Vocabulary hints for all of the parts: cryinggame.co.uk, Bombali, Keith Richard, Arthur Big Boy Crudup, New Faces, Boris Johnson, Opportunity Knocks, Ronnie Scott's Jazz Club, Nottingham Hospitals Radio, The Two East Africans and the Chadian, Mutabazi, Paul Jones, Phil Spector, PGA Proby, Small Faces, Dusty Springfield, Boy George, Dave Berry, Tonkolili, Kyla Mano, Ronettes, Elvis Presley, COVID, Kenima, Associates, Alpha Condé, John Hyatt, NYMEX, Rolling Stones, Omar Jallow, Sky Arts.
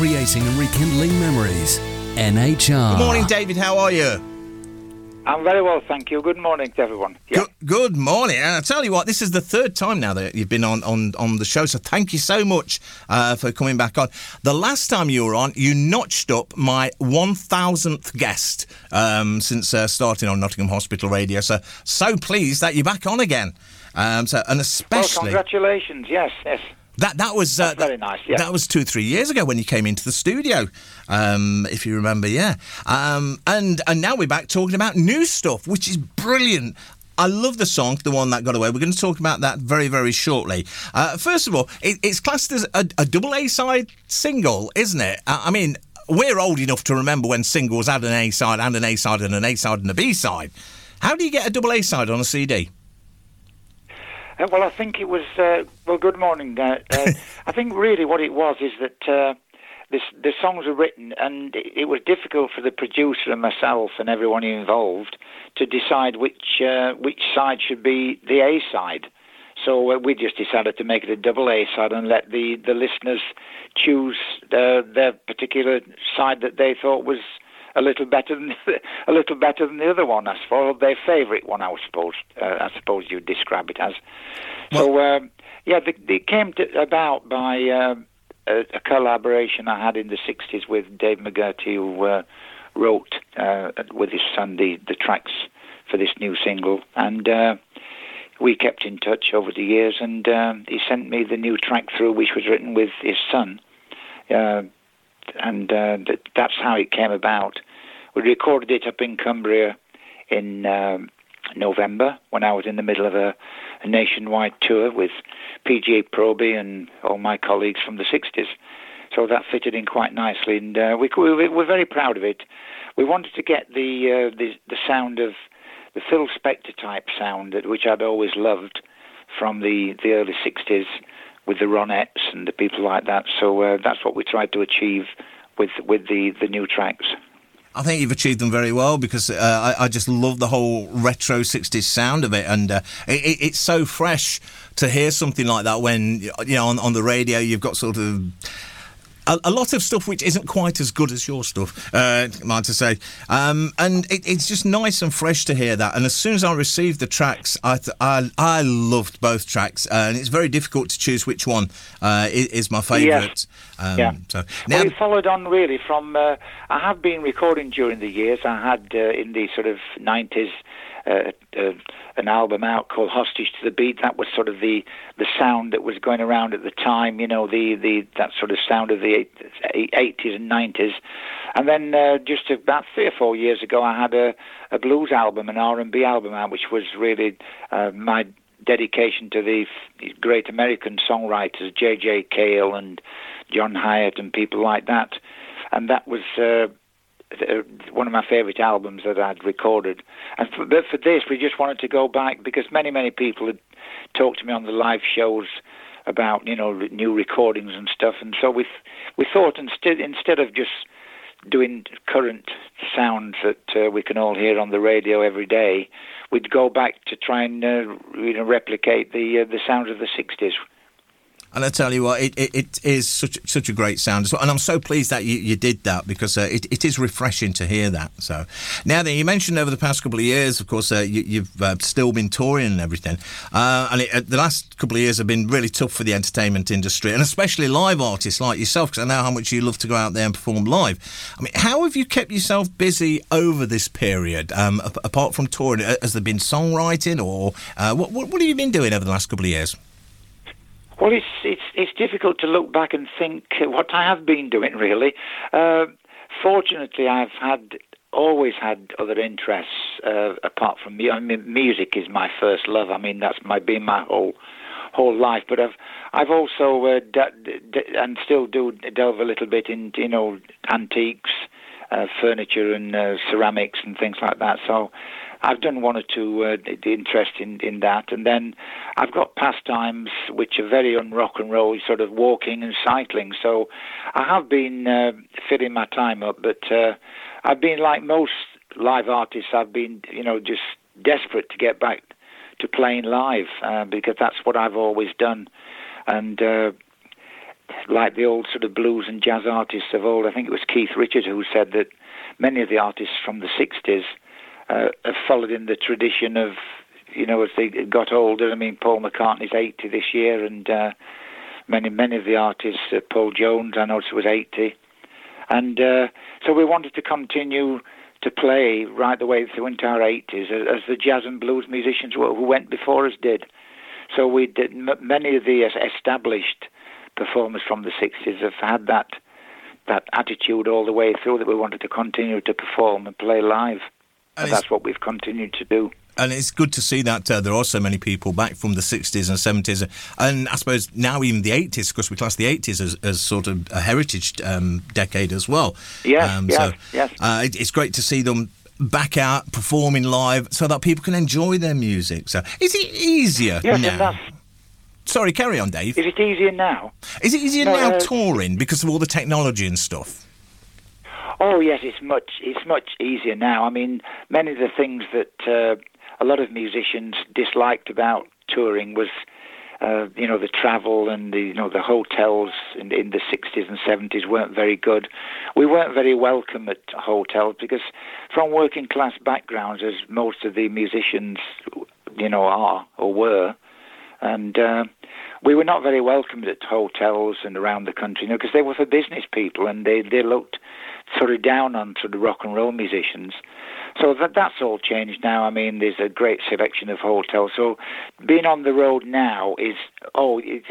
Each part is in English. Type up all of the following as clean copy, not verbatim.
creating and rekindling memories. NHR. Good morning, David. How are you? I'm very well, thank you. Good morning to everyone. Yeah. Good morning. And I tell you what, this is the third time now that you've been on the show, so thank you so much for coming back on. The last time you were on, you notched up my 1,000th guest since starting on Nottingham Hospital Radio, so pleased that you're back on again. And especially... Well, congratulations, yes. That was very nice, yeah. That was 2-3 years ago when you came into the studio, if you remember, yeah. And now we're back talking about new stuff, which is brilliant. I love the song, The One That Got Away. We're going to talk about that very, very shortly. First of all, it's classed as a double A-side single, isn't it? I mean, we're old enough to remember when singles had an A-side and an A-side and an A-side and a B-side. How do you get a double A-side on a CD? Well, I think it was... good morning. I think really what it was is that the songs were written and it was difficult for the producer and myself and everyone involved to decide which side should be the A side. So we just decided to make it a double A side and let the listeners choose their particular side that they thought was a little better than the other one, I suppose, their favourite one, I suppose you'd describe it as. So, they came about by a collaboration I had in the 60s with Dave McGurty, who wrote with his son the tracks for this new single, and we kept in touch over the years, and he sent me the new track through, which was written with his son, and that's how it came about. We recorded it up in Cumbria in November, when I was in the middle of a nationwide tour with PGA Proby and all my colleagues from the 60s. So that fitted in quite nicely, and we were very proud of it. We wanted to get the sound of the Phil Spector type sound, which I'd always loved from the early 60s, with the Ronettes and the people like that. So that's what we tried to achieve with the new tracks. I think you've achieved them very well, because I just love the whole retro 60s sound of it, and it's so fresh to hear something like that when, you know, on the radio you've got sort of a lot of stuff which isn't quite as good as your stuff, might I say. And it's just nice and fresh to hear that. And as soon as I received the tracks, I loved both tracks. And it's very difficult to choose which one is my favourite. Yes. So now, well, it followed on really from... I have been recording during the years. I had, in the sort of 90s, an album out called Hostage to the Beat. That was sort of the sound that was going around at the time, you know, the that sort of sound of the 80s and 90s. And then just about 3 or 4 years ago, I had a blues album, an R&B album out, which was really my dedication to the great American songwriters, J.J. Cale and John Hyatt and people like that. And that was... one of my favourite albums that I'd recorded. And for this, we just wanted to go back, because many, many people had talked to me on the live shows about, you know, new recordings and stuff. And so we thought, instead of just doing current sounds that we can all hear on the radio every day, we'd go back to try and replicate the sounds of the 60s. And I tell you what, it is such a great sound as well. And I'm so pleased that you did that, because it is refreshing to hear that. So now then, you mentioned over the past couple of years, of course, you've still been touring and everything. And the last couple of years have been really tough for the entertainment industry, and especially live artists like yourself, because I know how much you love to go out there and perform live. I mean, how have you kept yourself busy over this period, apart from touring? Has there been songwriting, or what have you been doing over the last couple of years? Well, it's difficult to look back and think what I have been doing, really. Fortunately, I've always had other interests apart from me. I mean, music is my first love. I mean, that's been my whole life. But I've also and still do delve a little bit into, you know, antiques, furniture, and ceramics and things like that. So I've done one or two interest in that, and then I've got pastimes which are very un-rock and roll, sort of walking and cycling. So I have been filling my time up, but I've been, like most live artists, I've been, you know, just desperate to get back to playing live, because that's what I've always done. And like the old sort of blues and jazz artists of old. I think it was Keith Richard who said that many of the artists from the 60s have followed in the tradition of, you know, as they got older. I mean, Paul McCartney's 80 this year, and many of the artists, Paul Jones, I noticed, was 80. And so we wanted to continue to play right the way through into our 80s, as the jazz and blues musicians who went before us did. So we did, many of the established performers from the 60s have had that attitude all the way through, that we wanted to continue to perform and play live. And that's what we've continued to do. And it's good to see that there are so many people back from the 60s and 70s, and I suppose now even the 80s, because we class the 80s as sort of a heritage decade as well. Yes, yes. It's great to see them back out performing live so that people can enjoy their music. So is it easier now? Sorry, carry on, Dave. Is it easier now? Is it easier now touring because of all the technology and stuff? Oh, yes, it's much easier now. I mean, many of the things that a lot of musicians disliked about touring was, the travel and the hotels in the 60s and 70s weren't very good. We weren't very welcome at hotels because from working class backgrounds, as most of the musicians, are or were, and we were not very welcomed at hotels and around the country, because they were for business people and they looked sort of down on sort of rock and roll musicians. So that's all changed now. I mean, there's a great selection of hotels. So being on the road now is,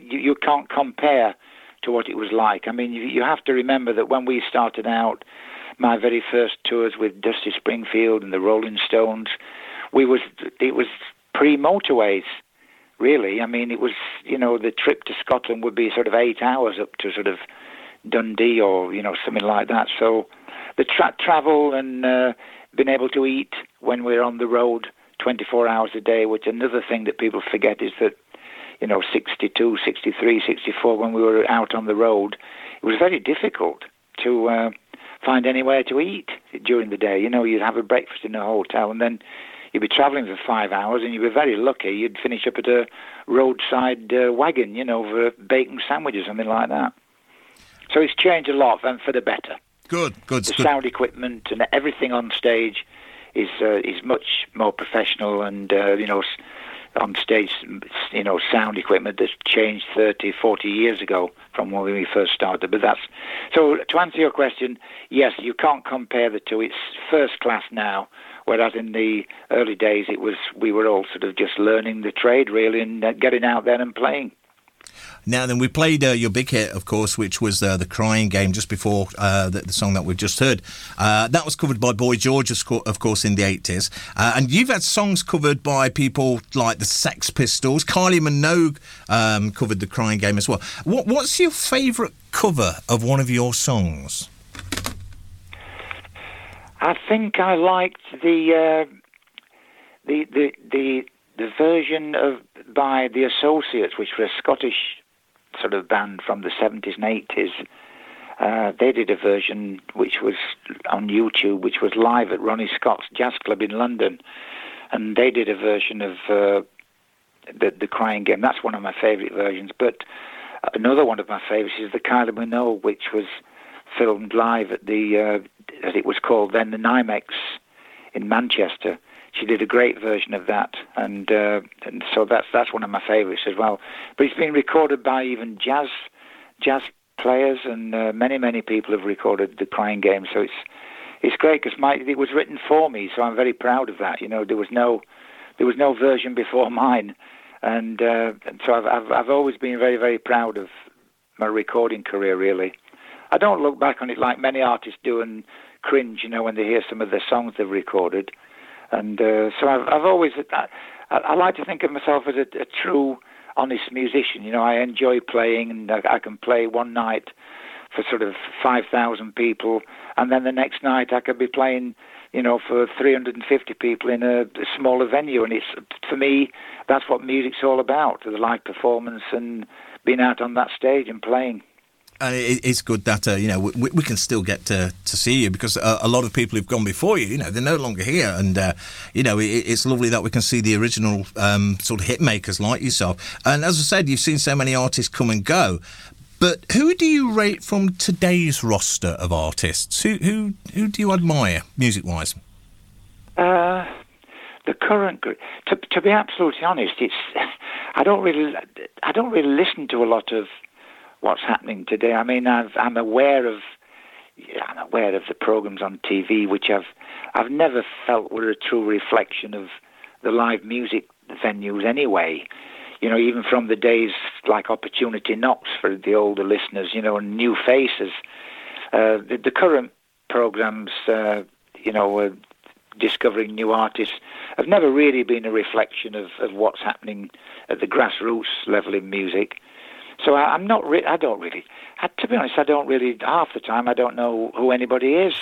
you can't compare to what it was like. I mean, you have to remember that when we started out, my very first tours with Dusty Springfield and the Rolling Stones, it was pre-motorways. Really, I mean, it was, the trip to Scotland would be sort of 8 hours up to sort of Dundee or, something like that. So the travel and being able to eat when we're on the road 24 hours a day, which another thing that people forget is that, 62, 63, 64, when we were out on the road, it was very difficult to find anywhere to eat during the day. You'd have a breakfast in a hotel and then you'd be travelling for 5 hours, and you'd be very lucky. You'd finish up at a roadside wagon, for a bacon sandwich or something like that. So it's changed a lot, and for the better. Good. The sound equipment and everything on stage is much more professional, and on stage, sound equipment that's changed 30, 40 years ago from when we first started. But so to answer your question, yes, you can't compare the two. It's first class now. Whereas in the early days, we were all sort of just learning the trade, really, and getting out there and playing. Now then, we played your big hit, of course, which was The Crying Game, just before the song that we've just heard. That was covered by Boy George, of course, in the 80s. And you've had songs covered by people like the Sex Pistols. Kylie Minogue covered The Crying Game as well. What's your favourite cover of one of your songs? I think I liked the version of by the Associates, which were a Scottish sort of band from the 70s and 80s. They did a version which was on YouTube, which was live at Ronnie Scott's Jazz Club in London, and they did a version of the Crying Game. That's one of my favourite versions. But another one of my favourites is the Kyla Mano, which was filmed live at the as it was called then, the NYMEX in Manchester. She did a great version of that, and so that's one of my favourites as well. But it's been recorded by even jazz players, and many people have recorded The Crying Game. So it's great because it was written for me, so I'm very proud of that. There was no version before mine, and so I've always been very, very proud of my recording career, really. I don't look back on it like many artists do and cringe, when they hear some of the songs they've recorded. And so I've always... I like to think of myself as a true, honest musician. I enjoy playing, and I can play one night for sort of 5,000 people, and then the next night I could be playing, for 350 people in a smaller venue. And it's, for me, that's what music's all about, the live performance and being out on that stage and playing. It's good that we can still get to see you, because a lot of people who've gone before you, they're no longer here, and it's lovely that we can see the original sort of hit makers like yourself. And as I said, you've seen so many artists come and go. But who do you rate from today's roster of artists? Who do you admire music-wise? The current group. To be absolutely honest, it's I don't really listen to a lot of what's happening today. I mean, I'm aware of the programs on TV, which I've never felt were a true reflection of the live music venues anyway. You know, even from the days like Opportunity Knocks for the older listeners, you know, and New Faces. The current programs, discovering new artists, have never really been a reflection of what's happening at the grassroots level in music. So To be honest, half the time, I don't know who anybody is.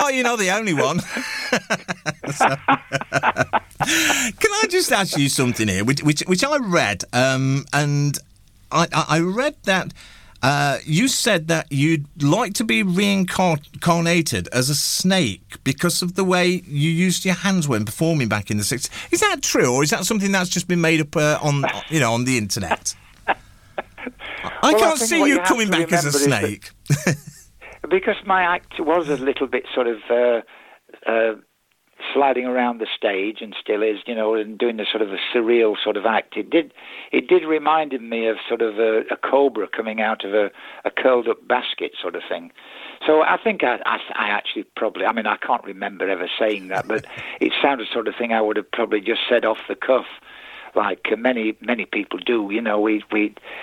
Oh, you're not the only one. Can I just ask you something here, which I read, and I read that you said that you'd like to be reincarnated as a snake because of the way you used your hands when performing back in the 60s. Is that true, or is that something that's just been made up on the internet? I can't see you coming back as a snake. Because my act was a little bit sort of sliding around the stage, and still is, you know, and doing the sort of a surreal sort of act. It did reminded me of sort of a cobra coming out of a curled up basket sort of thing. So I think I actually probably, I mean, I can't remember ever saying that, but it sounded sort of thing I would have probably just said off the cuff. Like many people do, you know, we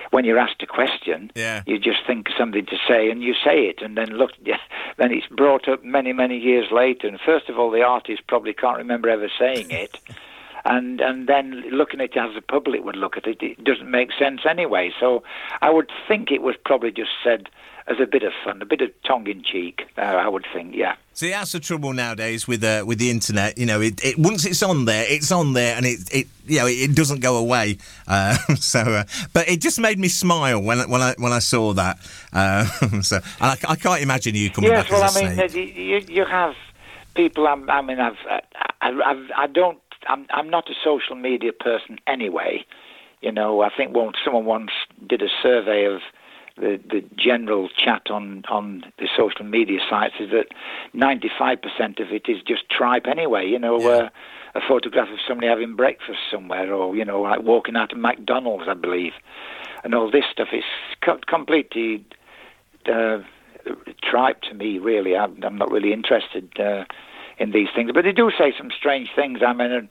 when you're asked a question, yeah, you just think something to say and you say it, and then look, yeah, then it's brought up many years later. And first of all, the artist probably can't remember ever saying it, and then looking at it as the public would look at it, it doesn't make sense anyway. So I would think it was probably just said as a bit of fun, a bit of tongue-in-cheek, I would think, yeah. See, that's the trouble nowadays with the internet. You know, it once it's on there, and it doesn't go away. But it just made me smile when I saw that. I can't imagine you coming back as a snake. Yes, well, I mean, you have people. I'm not a social media person anyway. You know, I think someone once did a survey of the general chat on the social media sites, is that 95% of it is just tripe anyway, you know, yeah. A photograph of somebody having breakfast somewhere, or, you know, like walking out of McDonald's, I believe, and all this stuff is completely tripe to me, really. I'm not really interested in these things, but they do say some strange things. I mean,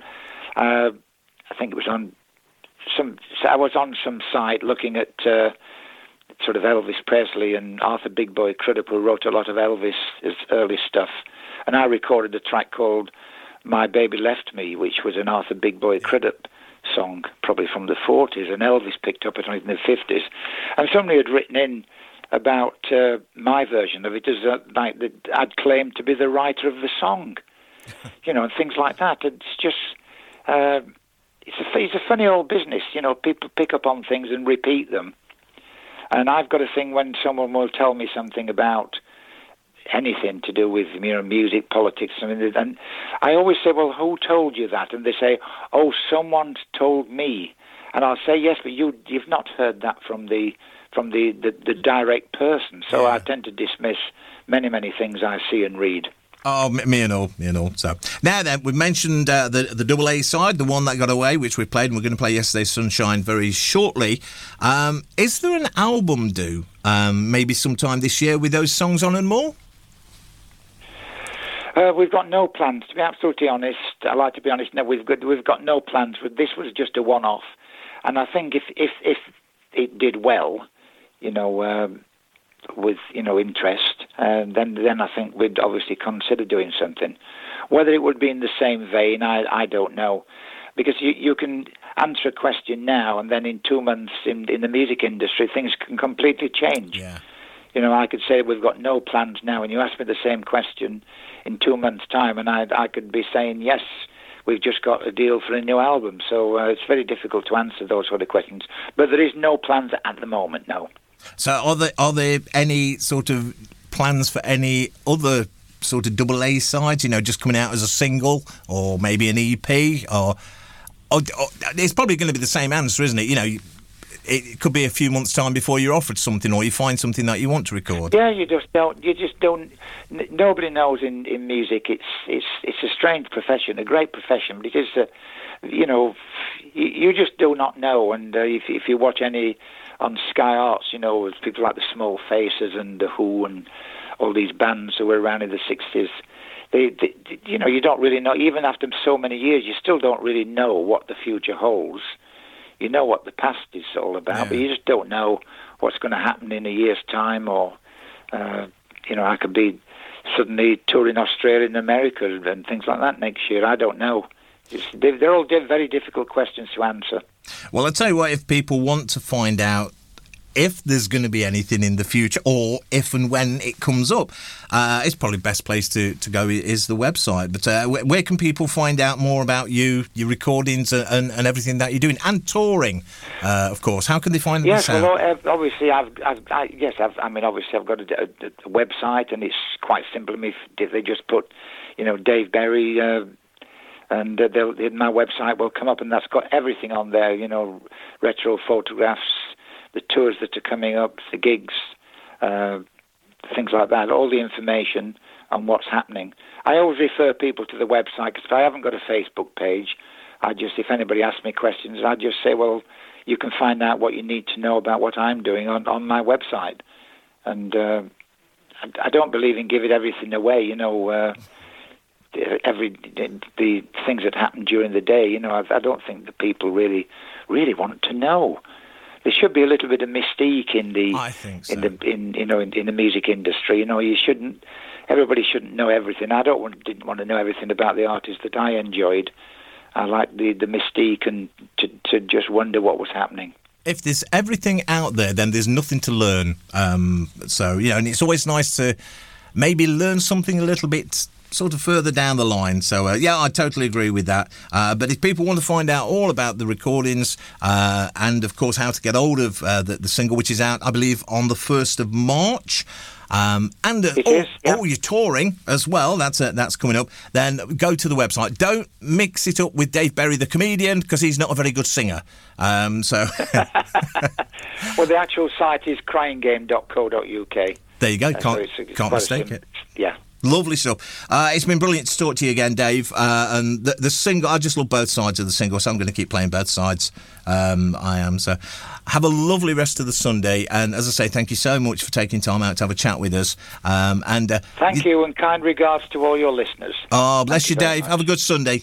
I think it was I was on some site looking at sort of Elvis Presley and Arthur Big Boy Crudup, who wrote a lot of Elvis's early stuff. And I recorded a track called My Baby Left Me, which was an Arthur Big Boy Crudup song, probably from the 40s, and Elvis picked up it in the 50s. And somebody had written in about my version of it as like that I'd claimed to be the writer of the song, you know, and things like that. It's just... it's a funny old business, you know, people pick up on things and repeat them. And I've got a thing when someone will tell me something about anything to do with, you know, music, politics, something, and I always say, well, who told you that? And they say, oh, someone told me. And I'll say, yes, but you've not heard that from the direct person. So yeah. I tend to dismiss many things I see and read. Oh, me and all. So now then, we've mentioned the double A side, the one that got away, which we played, and we're going to play Yesterday's Sunshine very shortly. Is there an album due, maybe sometime this year, with those songs on and more? We've got no plans, to be absolutely honest. I like to be honest. No, we've got no plans. This was just a one-off, and I think if it did well, you know. With, you know, interest, and then I think we'd obviously consider doing something. Whether it would be in the same vein, I don't know, because you can answer a question now, and then in 2 months in the music industry things can completely change. Yeah. You know, I could say we've got no plans now, and you ask me the same question in 2 months' time, and I could be saying yes, we've just got a deal for a new album. So it's very difficult to answer those sort of questions. But there is no plans at the moment, no. So are there any sort of plans for any other sort of double A sides, you know, just coming out as a single or maybe an EP? Or it's probably going to be the same answer, isn't it? You know, it could be a few months' time before you're offered something or you find something that you want to record. Yeah, you just don't. Nobody knows in music. It's a strange profession, a great profession, but it is, you just do not know. And if you watch any on Sky Arts, you know, people like the Small Faces and The Who and all these bands who were around in the 60s, they, you know, you don't really know. Even after so many years, you still don't really know what the future holds. You know what the past is all about, yeah. But you just don't know what's going to happen in a year's time, or, I could be suddenly touring Australia and America and things like that next year. I don't know. They're all very difficult questions to answer. Well, I'll tell you what, if people want to find out if there's going to be anything in the future, or if and when it comes up, it's probably the best place to go is the website. But where can people find out more about you, your recordings and everything that you're doing, and touring, of course? How can they find out? Yes, well, obviously, I've got a website, and it's quite simple. I mean, if they just put, Dave Berry... and my website will come up, and that's got everything on there, retro photographs, the tours that are coming up, the gigs, things like that, all the information on what's happening. I always refer people to the website, because I haven't got a Facebook page. If anybody asks me questions, I just say, well, you can find out what you need to know about what I'm doing on my website. And I don't believe in giving everything away, the things that happen during the day, I don't think the people really want to know. There should be a little bit of mystique in the music industry. You shouldn't. Everybody shouldn't know everything. I didn't want to know everything about the artists that I enjoyed. I like the mystique and to just wonder what was happening. If there's everything out there, then there's nothing to learn. And it's always nice to maybe learn something a little bit sort of further down the line. So, I totally agree with that. But if people want to find out all about the recordings and, of course, how to get hold of the single, which is out, I believe, on the 1st of March, you're touring as well, that's coming up, then go to the website. Don't mix it up with Dave Berry, the comedian, because he's not a very good singer. Well, the actual site is cryinggame.co.uk. There you go. Can't mistake it. Yeah. Lovely stuff. It's been brilliant to talk to you again, Dave. And the single, I just love both sides of the single, so I'm going to keep playing both sides. I am. So have a lovely rest of the Sunday. And as I say, thank you so much for taking time out to have a chat with us. Thank you, and kind regards to all your listeners. Oh, bless you, Dave. Have a good Sunday.